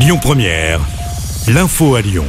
Lyon Première, l'info à Lyon.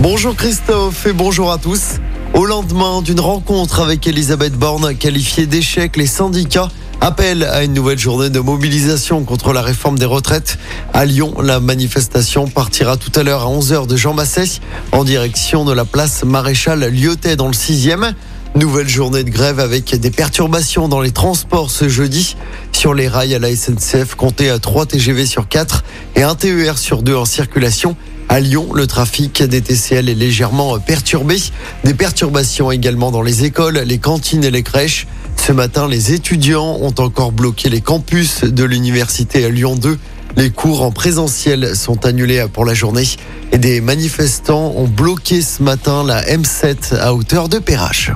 Bonjour Christophe et bonjour à tous. Au lendemain d'une rencontre avec Elisabeth Borne qualifiée d'échec, les syndicats appellent à une nouvelle journée de mobilisation contre la réforme des retraites. À Lyon, la manifestation partira tout à l'heure à 11h de Jean-Bassès en direction de la place Maréchal-Lyotet dans le 6e. Nouvelle journée de grève avec des perturbations dans les transports ce jeudi. Sur les rails à la SNCF, comptez à 3 TGV sur 4 et 1 TER sur 2 en circulation. À Lyon, le trafic des TCL est légèrement perturbé. Des perturbations également dans les écoles, les cantines et les crèches. Ce matin, les étudiants ont encore bloqué les campus de l'université Lyon 2. Les cours en présentiel sont annulés pour la journée et des manifestants ont bloqué ce matin la M7 à hauteur de Perrache.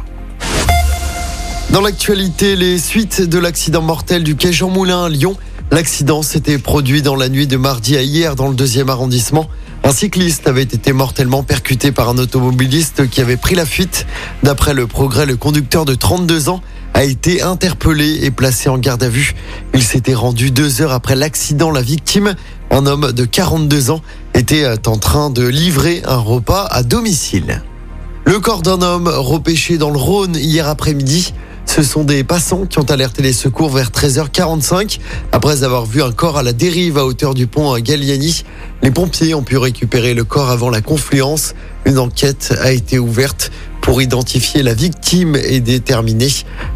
Dans l'actualité, les suites de l'accident mortel du quai Jean Moulin à Lyon. L'accident s'était produit dans la nuit de mardi à hier dans le 2e arrondissement. Un cycliste avait été mortellement percuté par un automobiliste qui avait pris la fuite. D'après Le Progrès, le conducteur de 32 ans a été interpellé et placé en garde à vue. Il s'était rendu 2 heures après l'accident. La victime, un homme de 42 ans, était en train de livrer un repas à domicile. Le corps d'un homme repêché dans le Rhône hier après-midi. Ce sont des passants qui ont alerté les secours vers 13h45 après avoir vu un corps à la dérive à hauteur du pont Gallieni. Les pompiers ont pu récupérer le corps avant la confluence. Une enquête a été ouverte pour identifier la victime et déterminer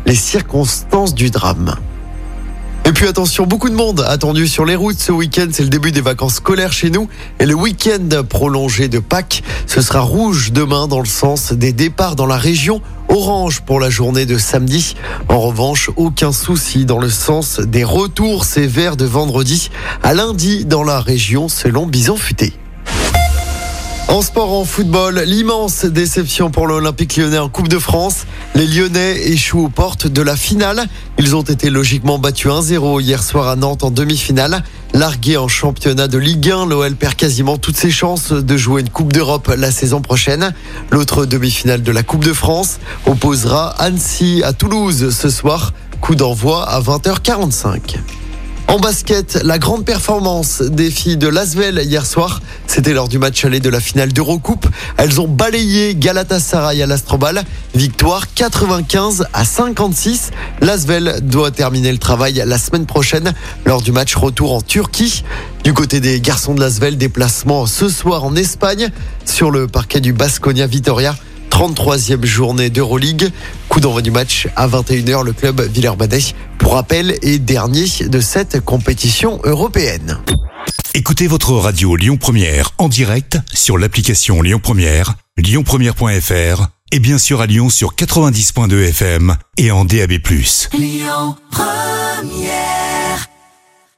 les circonstances du drame. Et puis attention, beaucoup de monde attendu sur les routes ce week-end. C'est le début des vacances scolaires chez nous et le week-end prolongé de Pâques. Ce sera rouge demain dans le sens des départs dans la région, orange pour la journée de samedi. En revanche, aucun souci dans le sens des retours. C'est vert de vendredi à lundi dans la région selon Bison Futé. En sport, en football, l'immense déception pour l'Olympique lyonnais en Coupe de France. Les Lyonnais échouent aux portes de la finale. Ils ont été logiquement battus 1-0 hier soir à Nantes en demi-finale. Largué en championnat de Ligue 1, l'OL perd quasiment toutes ses chances de jouer une Coupe d'Europe la saison prochaine. L'autre demi-finale de la Coupe de France opposera Annecy à Toulouse ce soir. Coup d'envoi à 20h45. En basket, la grande performance des filles de Lasvel hier soir, c'était lors du match aller de la finale d'Eurocoupe. Elles ont balayé Galatasaray à l'Astrobal, victoire 95-56. Lasvel doit terminer le travail la semaine prochaine lors du match retour en Turquie. Du côté des garçons de Lasvel, déplacement ce soir en Espagne sur le parquet du Baskonia Vitoria. 33e journée d'Euroligue. Coup d'envoi du match à 21h, le club Villeurbanne, pour rappel, est dernier de cette compétition européenne. Écoutez votre radio Lyon Première en direct sur l'application Lyon Première, lyonpremière.fr et bien sûr à Lyon sur 90.2 FM et en DAB+. Lyon Première.